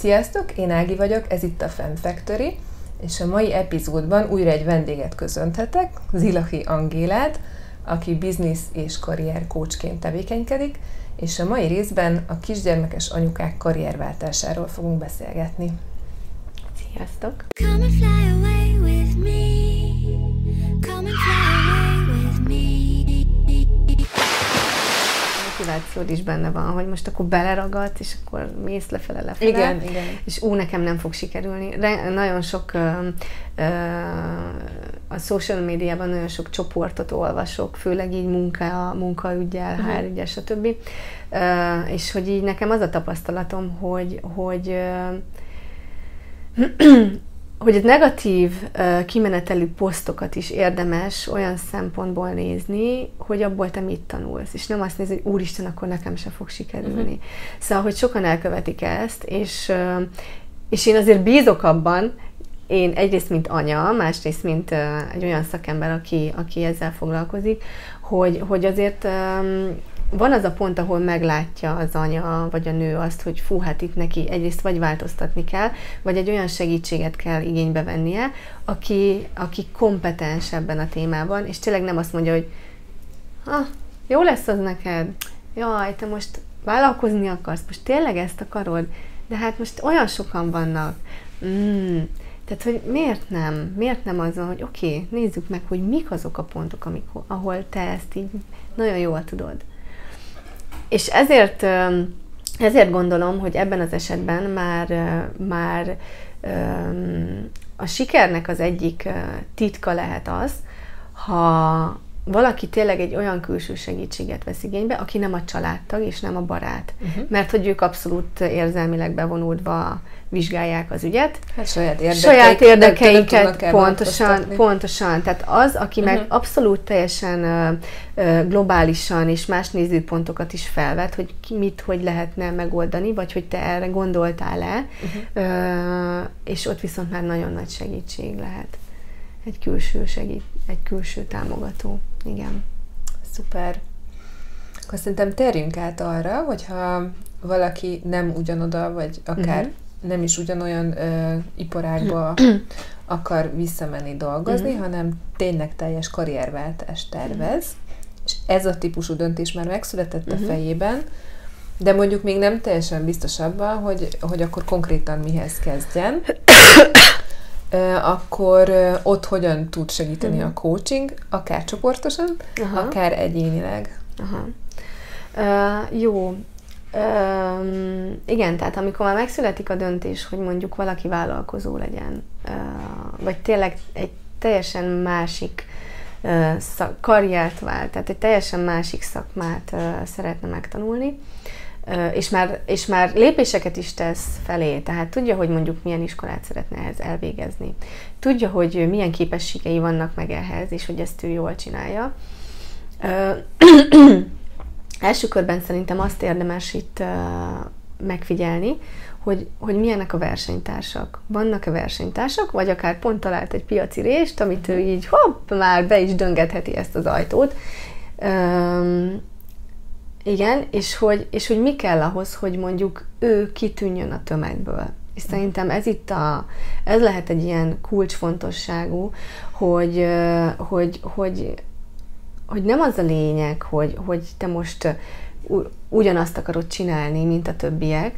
Sziasztok, én Ági vagyok, ez itt a Fan Factory, és a mai epizódban újra egy vendéget köszönhetek, Zilahi Angélát, aki biznisz és karrier coachként tevékenykedik, és a mai részben a kisgyermekes anyukák karrierváltásáról fogunk beszélgetni. Sziasztok! Motivációd is benne van, hogy most akkor beleragadsz, és akkor mész lefele. Igen. És nekem nem fog sikerülni. Nagyon sok a social médiában nagyon sok csoportot olvasok, főleg így munkaüggyel, HR-üggyel, stb. És hogy így nekem az a tapasztalatom, hogy a negatív kimenetelű posztokat is érdemes olyan szempontból nézni, hogy abból te mit tanulsz, és nem azt nézni, hogy úristen, akkor nekem se fog sikerülni. Szóval, hogy sokan elkövetik ezt, és én azért bízok abban, én egyrészt mint anya, másrészt mint egy olyan szakember, aki ezzel foglalkozik, hogy azért van az a pont, ahol meglátja az anya vagy a nő azt, hogy fú, hát itt neki egyrészt vagy változtatni kell, vagy egy olyan segítséget kell igénybe vennie, aki kompetens ebben a témában, és tényleg nem azt mondja, hogy jó lesz az neked, jaj, te most vállalkozni akarsz, most tényleg ezt akarod, de hát most olyan sokan vannak. Tehát, hogy miért nem azon, hogy oké, nézzük meg, hogy mik azok a pontok, ahol te ezt így nagyon jól tudod. És ezért gondolom, hogy ebben az esetben már a sikernek az egyik titka lehet az, ha valaki tényleg egy olyan külső segítséget vesz igénybe, aki nem a családtag és nem a barát. Mert hogy ők abszolút érzelmileg bevonódva vizsgálják az ügyet. Hát saját érdekeiket pontosan. Tehát az, aki meg abszolút teljesen globálisan és más nézőpontokat is felvet, hogy hogy lehetne megoldani, vagy hogy te erre gondoltál-e, és ott viszont már nagyon nagy segítség lehet. Egy külső támogató. Igen. Szuper. Akkor szerintem térjünk át arra, hogyha valaki nem ugyanoda, vagy akár nem is ugyanolyan iparágba akar visszamenni dolgozni, hanem tényleg teljes karrierváltást tervez, és ez a típusú döntés már megszületett a fejében, de mondjuk még nem teljesen biztos abban, hogy akkor konkrétan mihez kezdjen, akkor ott hogyan tud segíteni a coaching, akár csoportosan, akár egyénileg. Jó. Igen, tehát amikor már megszületik a döntés, hogy mondjuk valaki vállalkozó legyen, vagy tényleg egy teljesen másik karriert vált, tehát egy teljesen másik szakmát szeretne megtanulni, és már lépéseket is tesz felé, tehát tudja, hogy mondjuk milyen iskolát szeretne ehhez elvégezni. Tudja, hogy milyen képességei vannak meg ehhez, és hogy ezt ő jól csinálja. Első körben szerintem azt érdemes itt megfigyelni, hogy milyenek a versenytársak. Vannak-e versenytársak, vagy akár pont talált egy piaci rést, amit ő így hopp, már be is döngetheti ezt az ajtót. Igen, és hogy mi kell ahhoz, hogy mondjuk ő kitűnjön a tömegből. És szerintem ez itt ez lehet egy ilyen kulcsfontosságú, hogy nem az a lényeg, hogy te most ugyanazt akarod csinálni, mint a többiek.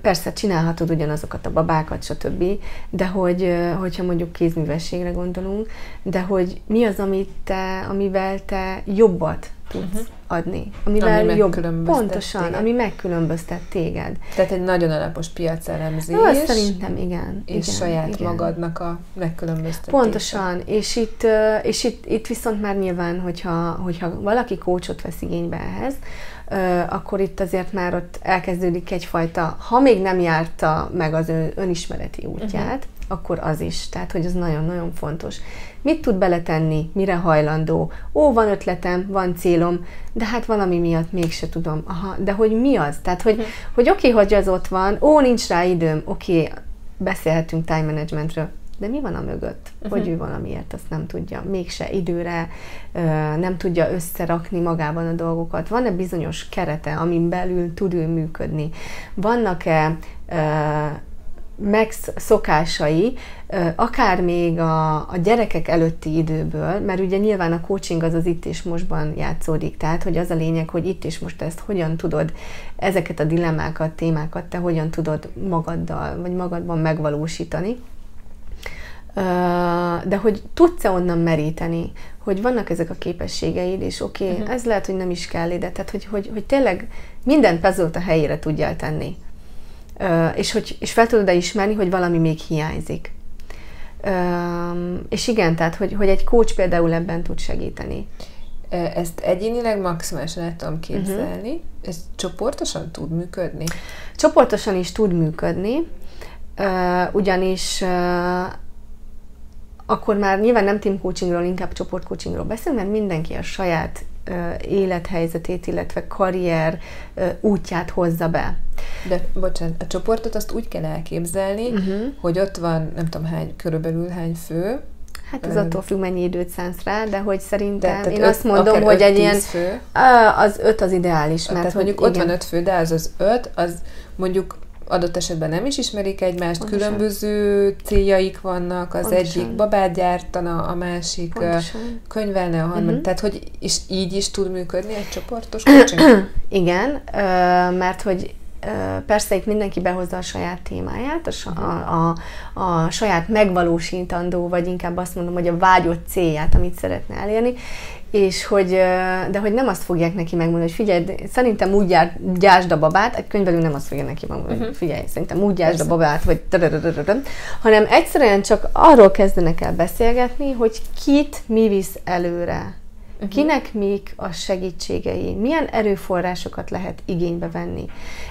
Persze csinálhatod ugyanazokat a babákat, stb., de hogyha mondjuk kézművességre gondolunk, de hogy mi az, amivel te jobbat tudsz adni. Ami ami megkülönböztet téged. Tehát egy nagyon alapos piacelemzés. Jó, szerintem igen. És igen, saját magadnak a megkülönböztetés. Pontosan. És itt viszont már nyilván, hogyha valaki coachot vesz igénybe ehhez, akkor itt azért már ott elkezdődik egyfajta, ha még nem járta meg az ő önismereti útját, akkor az is. Tehát, hogy az nagyon-nagyon fontos. Mit tud beletenni? Mire hajlandó? Van ötletem, van célom, de hát valami miatt mégse tudom. De hogy mi az? Tehát, hogy oké, hogy az ott van, nincs rá időm, oké, beszélhetünk time managementről, de mi van a mögött? Hogy ő valamiért azt nem tudja. Mégse időre, nem tudja összerakni magában a dolgokat. Van-e bizonyos kerete, amin belül tud ő működni? Vannak-e megszokásai, akár még a gyerekek előtti időből, mert ugye nyilván a coaching az itt és mostban játszódik, tehát hogy az a lényeg, hogy itt és most ezt hogyan tudod, ezeket a dilemmákat, témákat te hogyan tudod magaddal, vagy magadban megvalósítani. De hogy tudsz-e onnan meríteni, hogy vannak ezek a képességeid, és oké, ez lehet, hogy nem is kell ide, tehát hogy tényleg minden puzzle-t a helyére tudjál tenni. És fel tudod ismerni, hogy valami még hiányzik. És igen, tehát, hogy egy coach például ebben tud segíteni. Ezt egyénileg maximálisan el tudom képzelni. Ez csoportosan tud működni? Csoportosan is tud működni, ugyanis akkor már nyilván nem team coachingról, inkább csoport coachingról beszélünk, mert mindenki a saját élethelyzetét, illetve karrier útját hozza be. De, bocsánat, a csoportot azt úgy kell elképzelni, hogy ott van, nem tudom hány, körülbelül hány fő. Hát ez attól függ, mennyi időt szánsz rá, de hogy szerintem én azt mondom, hogy egy ilyen fő. Az 5 az ideális. Mert tehát mondjuk ott van 5 fő, de az az 5, az mondjuk adott esetben nem is ismerik egymást, pontosan. Különböző céljaik vannak, az pontosan. Egyik babát gyártana, a másik könyvelne, a harmadik. Tehát, hogy és így is tud működni egy csoportos coaching? Igen, mert hogy persze itt mindenki behozza a saját témáját, a saját megvalósítandó, vagy inkább azt mondom, hogy a vágyott célját, amit szeretne elérni, és hogy, de hogy nem azt fogják neki megmondani, hogy figyelj, szerintem úgy gyásd a babát, egy könyvelő nem azt fogja neki megmondani, hogy figyelj, szerintem úgy gyásd a babát, vagy hanem egyszerűen csak arról kezdenek el beszélgetni, hogy kit mi visz előre. Kinek mik a segítségei, milyen erőforrásokat lehet igénybe venni.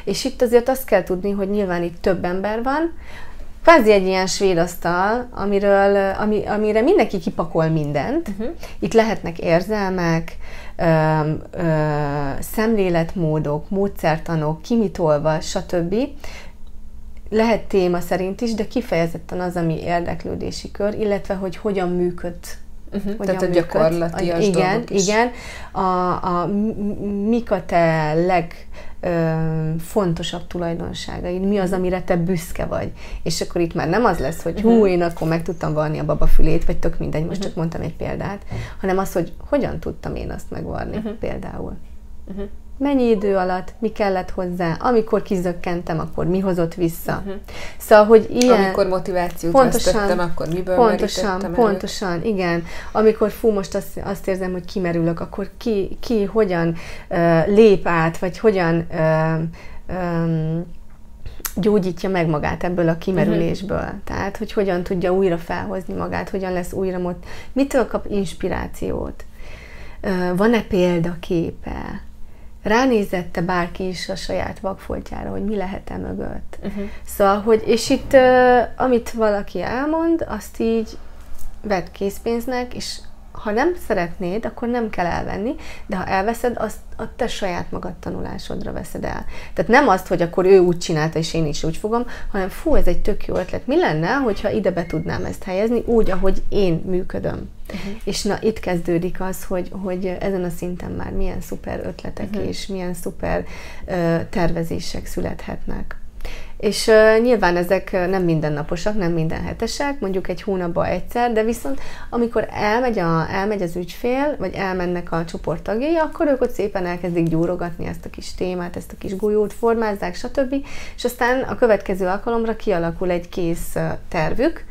És itt azért azt kell tudni, hogy nyilván itt több ember van, kvázi egy ilyen svéd asztal, amire mindenki kipakol mindent. Itt lehetnek érzelmek, szemléletmódok, módszertanok, ki mit olvas, stb. Lehet téma szerint is, de kifejezetten az, ami érdeklődési kör, illetve hogy hogyan működ. Tehát a gyakorlatias dolgok is. Igen, mik a te legfontosabb tulajdonságaid, mi az, amire te büszke vagy. És akkor itt már nem az lesz, hogy hú, én akkor meg tudtam varni a babafülét, vagy tök mindegy, most csak mondtam egy példát, hanem az, hogy hogyan tudtam én azt megvarni például. Mennyi idő alatt, mi kellett hozzá, amikor kizökkentem, akkor mi hozott vissza. Szóval, hogy ilyen... Amikor motivációt vesztettem, akkor miből merítettem. Pontosan, igen. Amikor fú, most azt érzem, hogy kimerülök, akkor ki hogyan lép át, vagy hogyan gyógyítja meg magát ebből a kimerülésből. Tehát, hogy hogyan tudja újra felhozni magát, hogyan lesz újra mitől kap inspirációt. Van-e példaképe? Ránézette bárki is a saját vakfoltjára, hogy mi lehet-e mögött. Szóval, hogy, és itt amit valaki elmond, azt így vedd készpénznek, és ha nem szeretnéd, akkor nem kell elvenni, de ha elveszed, azt a te saját magad tanulásodra veszed el. Tehát nem azt, hogy akkor ő úgy csinálta, és én is úgy fogom, hanem fú, ez egy tök jó ötlet. Mi lenne, hogyha ide be tudnám ezt helyezni, úgy, ahogy én működöm. És na, itt kezdődik az, hogy ezen a szinten már milyen szuper ötletek és milyen szuper tervezések születhetnek. És nyilván ezek nem mindennaposak, nem minden hetesek, mondjuk egy hónapban egyszer, de viszont amikor elmegy az ügyfél, vagy elmennek a csoport tagjai, akkor ők ott szépen elkezdik gyúrogatni ezt a kis témát, ezt a kis golyót, formázzák, stb. És aztán a következő alkalomra kialakul egy kész tervük,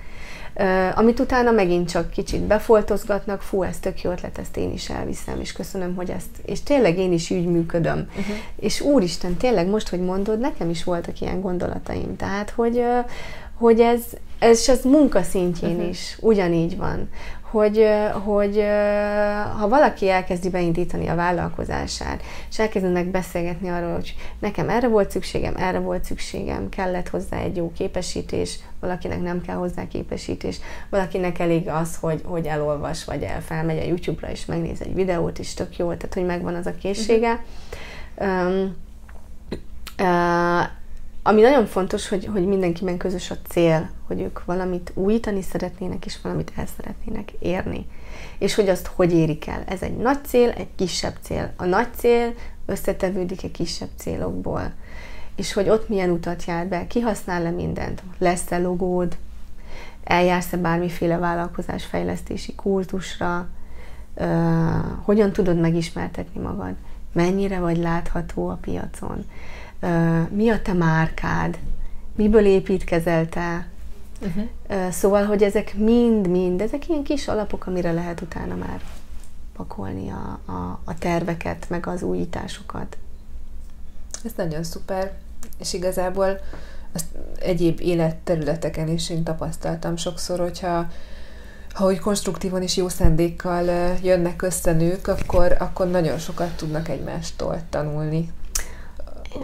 amit utána megint csak kicsit befoltozgatnak, fú, ez tök jó ötlet, ezt én is elviszem, és köszönöm, hogy ezt, és tényleg én is így működöm. És úristen, tényleg most, hogy mondod, nekem is voltak ilyen gondolataim, tehát, hogy ez munka szintjén is ugyanígy van, hogy ha valaki elkezdi beindítani a vállalkozását, és elkezdenek beszélgetni arról, hogy nekem erre volt szükségem, kellett hozzá egy jó képesítés, valakinek nem kell hozzá képesítés, valakinek elég az, hogy elolvas, vagy felmegy a YouTube-ra, és megnéz egy videót, és tök jó, tehát hogy megvan az a készsége. Ami nagyon fontos, hogy mindenkiben közös a cél, hogy ők valamit újítani szeretnének, és valamit el szeretnének érni. És hogy azt hogy érik el. Ez egy nagy cél, egy kisebb cél. A nagy cél összetevődik a kisebb célokból. és hogy ott milyen utat jár be, kihasznál-e mindent, lesz-e logód, eljársz-e bármiféle vállalkozásfejlesztési kurzusra, hogyan tudod megismertetni magad, mennyire vagy látható a piacon, mi a te márkád, miből építkezel te. Szóval, hogy ezek mind-mind, ezek ilyen kis alapok, amire lehet utána már pakolni a terveket, meg az újításokat. Ez nagyon szuper, és igazából azt egyéb életterületeken is én tapasztaltam sokszor, hogyha úgy konstruktívan és jó szándékkal jönnek össze nők, akkor nagyon sokat tudnak egymástól tanulni.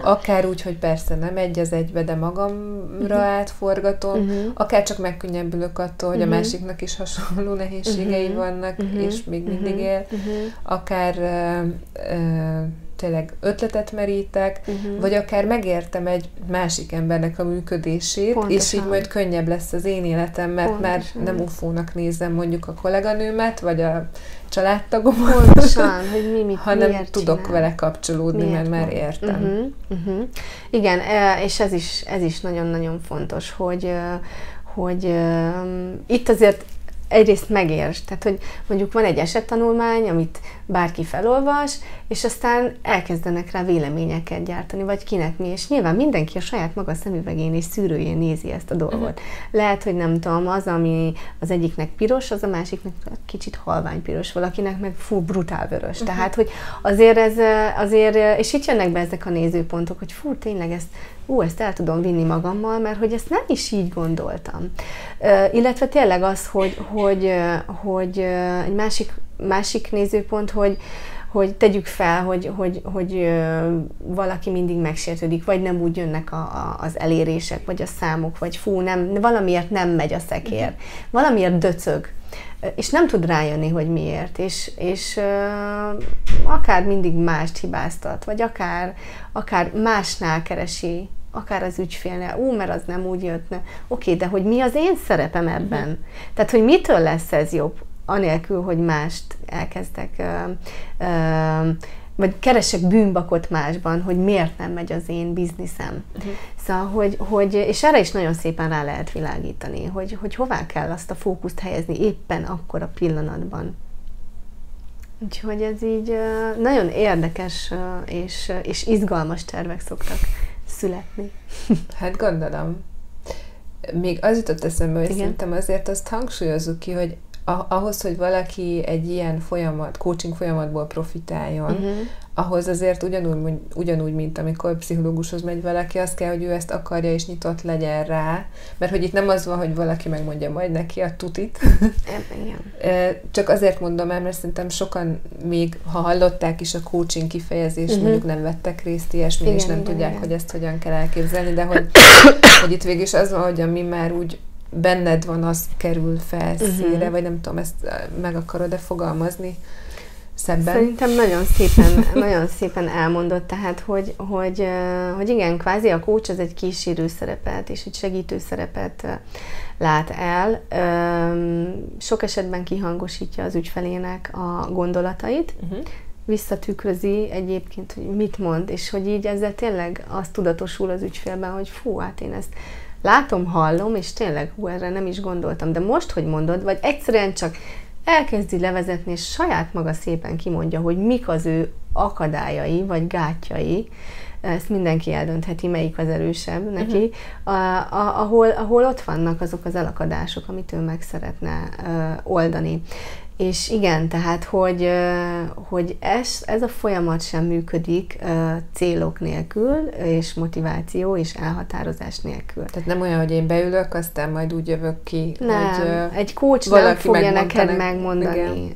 Akár úgy, hogy persze nem egy az egybe, de magamra átforgatom, akár csak megkönnyebbülök attól, hogy a másiknak is hasonló nehézségei vannak, és még mindig él, akár tényleg ötletet merítek, vagy akár megértem egy másik embernek a működését, pontosan. És így majd könnyebb lesz az én életem, mert pontosan. Már nem ufónak nézem mondjuk a kolléganőmet, vagy a családtagomat, pontosan, hogy hanem tudok csinál? Vele kapcsolódni, miért mert van? Már értem. Igen, és ez is nagyon-nagyon fontos, hogy itt azért egyrészt megértsd, tehát hogy mondjuk van egy esettanulmány, amit bárki felolvas, és aztán elkezdenek rá véleményeket gyártani, vagy kinek mi, és nyilván mindenki a saját maga szemüvegén és szűrőjén nézi ezt a dolgot. Lehet, hogy nem tudom, az, ami az egyiknek piros, az a másiknak kicsit halványpiros, valakinek meg fú, brutál vörös. Tehát, hogy azért, és itt jönnek be ezek a nézőpontok, hogy fú, tényleg ezt el tudom vinni magammal, mert hogy ezt nem is így gondoltam. Illetve tényleg az, hogy egy másik nézőpont, hogy tegyük fel, hogy valaki mindig megsértődik, vagy nem úgy jönnek az elérések, vagy a számok, vagy fú, nem, valamiért nem megy a szekér, valamiért döcög, és nem tud rájönni, hogy miért, és akár mindig mást hibáztat, vagy akár másnál keresi, akár az ügyfélnél, mert az nem úgy jött, oké, de hogy mi az én szerepem ebben? Tehát, hogy mitől lesz ez jobb, anélkül, hogy mást elkezdek, vagy keresek bűnbakot másban, hogy miért nem megy az én bizniszem. Szóval, és erre is nagyon szépen rá lehet világítani, hogy hová kell azt a fókuszt helyezni éppen akkor a pillanatban. Úgyhogy ez így nagyon érdekes és izgalmas tervek szoktak születni. Hát gondolom. Még az jutott eszembe, hogy szerintem azért azt hangsúlyozzuk ki, hogy ahhoz, hogy valaki egy ilyen coaching folyamatból profitáljon, ahhoz azért ugyanúgy, mint amikor pszichológushoz megy valaki, az kell, hogy ő ezt akarja és nyitott legyen rá, mert hogy itt nem az van, hogy valaki megmondja majd neki a tutit. Csak azért mondom el, mert szerintem sokan még, ha hallották is a coaching kifejezést, mondjuk nem vettek részt ilyesmi, és nem tudják, hogy ezt hogyan kell elképzelni, de hogy itt végül is az van, hogy ami már úgy benned van, az kerül felszínre, vagy nem tudom, ezt meg akarod-e fogalmazni szebben? Szerintem nagyon szépen elmondott, tehát, hogy igen, kvázi a coach az egy kísérő szerepet, és egy segítő szerepet lát el. Sok esetben kihangosítja az ügyfelének a gondolatait, visszatükrözi egyébként, hogy mit mond, és hogy így ezzel tényleg az tudatosul az ügyfélben, hogy fú, hát én ezt látom, hallom, és tényleg, erre nem is gondoltam, de most, hogy mondod, vagy egyszerűen csak elkezdi levezetni, és saját maga szépen kimondja, hogy mik az ő akadályai, vagy gátjai, ezt mindenki eldöntheti, melyik az erősebb neki, ahol ott vannak azok az elakadások, amit ő meg szeretne oldani. És igen, tehát, hogy ez a folyamat sem működik célok nélkül, és motiváció, és elhatározás nélkül. Tehát nem olyan, hogy én beülök, aztán majd úgy jövök ki, nem, hogy egy coach nem fogja neked megmondani.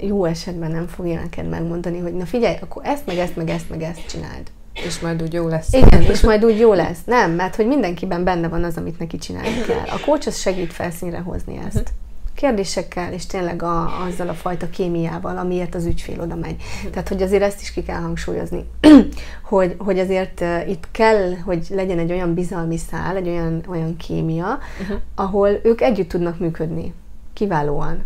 Jó esetben nem fogja neked megmondani, hogy na figyelj, akkor ezt, meg ezt, meg ezt, meg ezt csináld. És majd úgy jó lesz. Igen, és majd úgy jó lesz. Nem, mert hogy mindenkiben benne van az, amit neki csinálni kell. A coach az segít felszínre hozni ezt. Kérdésekkel, és tényleg azzal a fajta kémiával, amiért az ügyfél oda megy. Tehát, hogy azért ezt is ki kell hangsúlyozni, hogy azért itt kell, hogy legyen egy olyan bizalmi szál, egy olyan kémia, ahol ők együtt tudnak működni, kiválóan.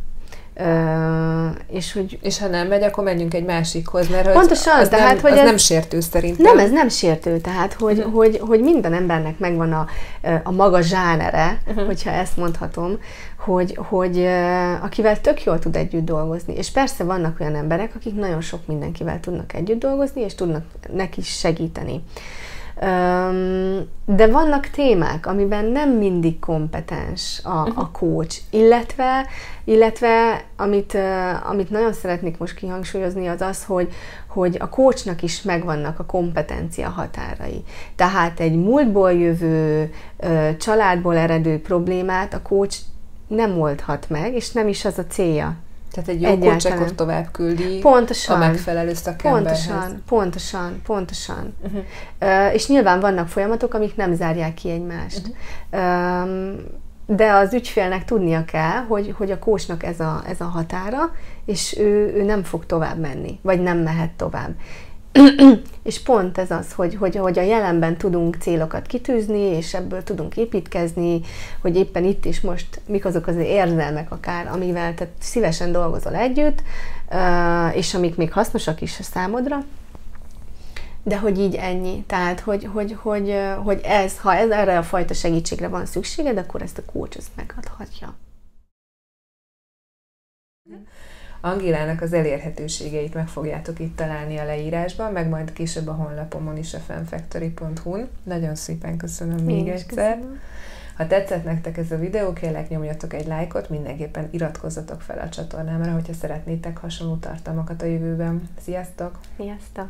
És ha nem megy, akkor menjünk egy másikhoz, mert pontosan, az, tehát, nem, az ez nem sértő szerintem. Nem, ez nem sértő, tehát hogy minden embernek megvan a maga zsánere, hogyha ezt mondhatom, hogy akivel tök jól tud együtt dolgozni. És persze vannak olyan emberek, akik nagyon sok mindenkivel tudnak együtt dolgozni, és tudnak neki segíteni. De vannak témák, amiben nem mindig kompetens a coach, illetve amit nagyon szeretnék most kihangsúlyozni, az az, hogy a coachnak is megvannak a kompetencia határai. Tehát egy múltból jövő, családból eredő problémát a coach nem oldhat meg, és nem is az a célja. Tehát egy jó coach akkor tovább küldi a megfelelő szakemberhez. Pontosan. És nyilván vannak folyamatok, amik nem zárják ki egymást. De az ügyfélnek tudnia kell, hogy a coachnak ez a határa, és ő nem fog tovább menni, vagy nem mehet tovább. És pont ez az, hogy a jelenben tudunk célokat kitűzni, és ebből tudunk építkezni, hogy éppen itt és most mik azok az érzelmek akár, amivel te szívesen dolgozol együtt, és amik még hasznosak is a számodra, de hogy így ennyi. Tehát, hogy ez, ha ez erre a fajta segítségre van szükséged, akkor ezt a coach megadhatja. Angélának az elérhetőségeit meg fogjátok itt találni a leírásban, meg majd később a honlapomon is, a fanfactory.hu-n. Nagyon szépen köszönöm még egyszer. Köszönöm. Ha tetszett nektek ez a videó, kérlek nyomjatok egy lájkot, mindenképpen iratkozzatok fel a csatornámra, hogyha szeretnétek hasonló tartalmakat a jövőben. Sziasztok! Sziasztok!